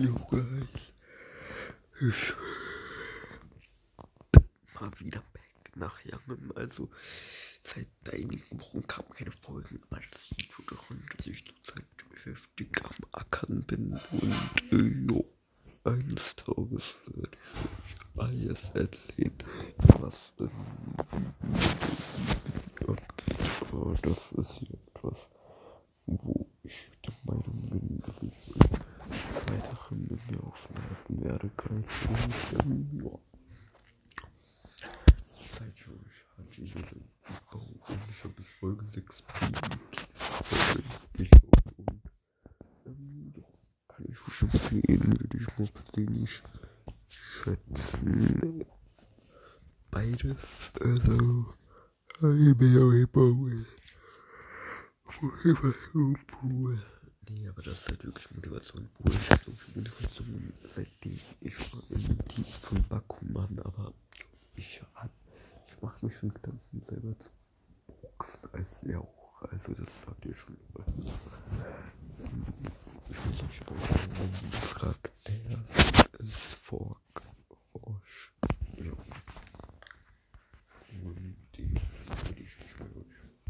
Junge, ich bin mal wieder back nach langem, also seit einigen Wochen kamen keine Folgen, aber das liegt daran, dass ich zurzeit beschäftigt am Ackern bin und jo, eines Tages werde ich euch alles erzählen, was abgeht, aber das ist ja etwas, wo ich der Meinung bin, dass ich weiteren mit mir aufschneiden werde, kann ich sehen, ja. Ich habe bis Folge 6 ich und ja, kann ich schon empfehlen, würde ich mal persönlich schätzen. Beides, also, ich bin nee, aber das ist halt wirklich Motivation. Ich habe so viel Motivation, seitdem ich war im Team von Bakuman, aber ich mache mich schon Gedanken selber zu boxen als er auch. Also das habt ihr schon über.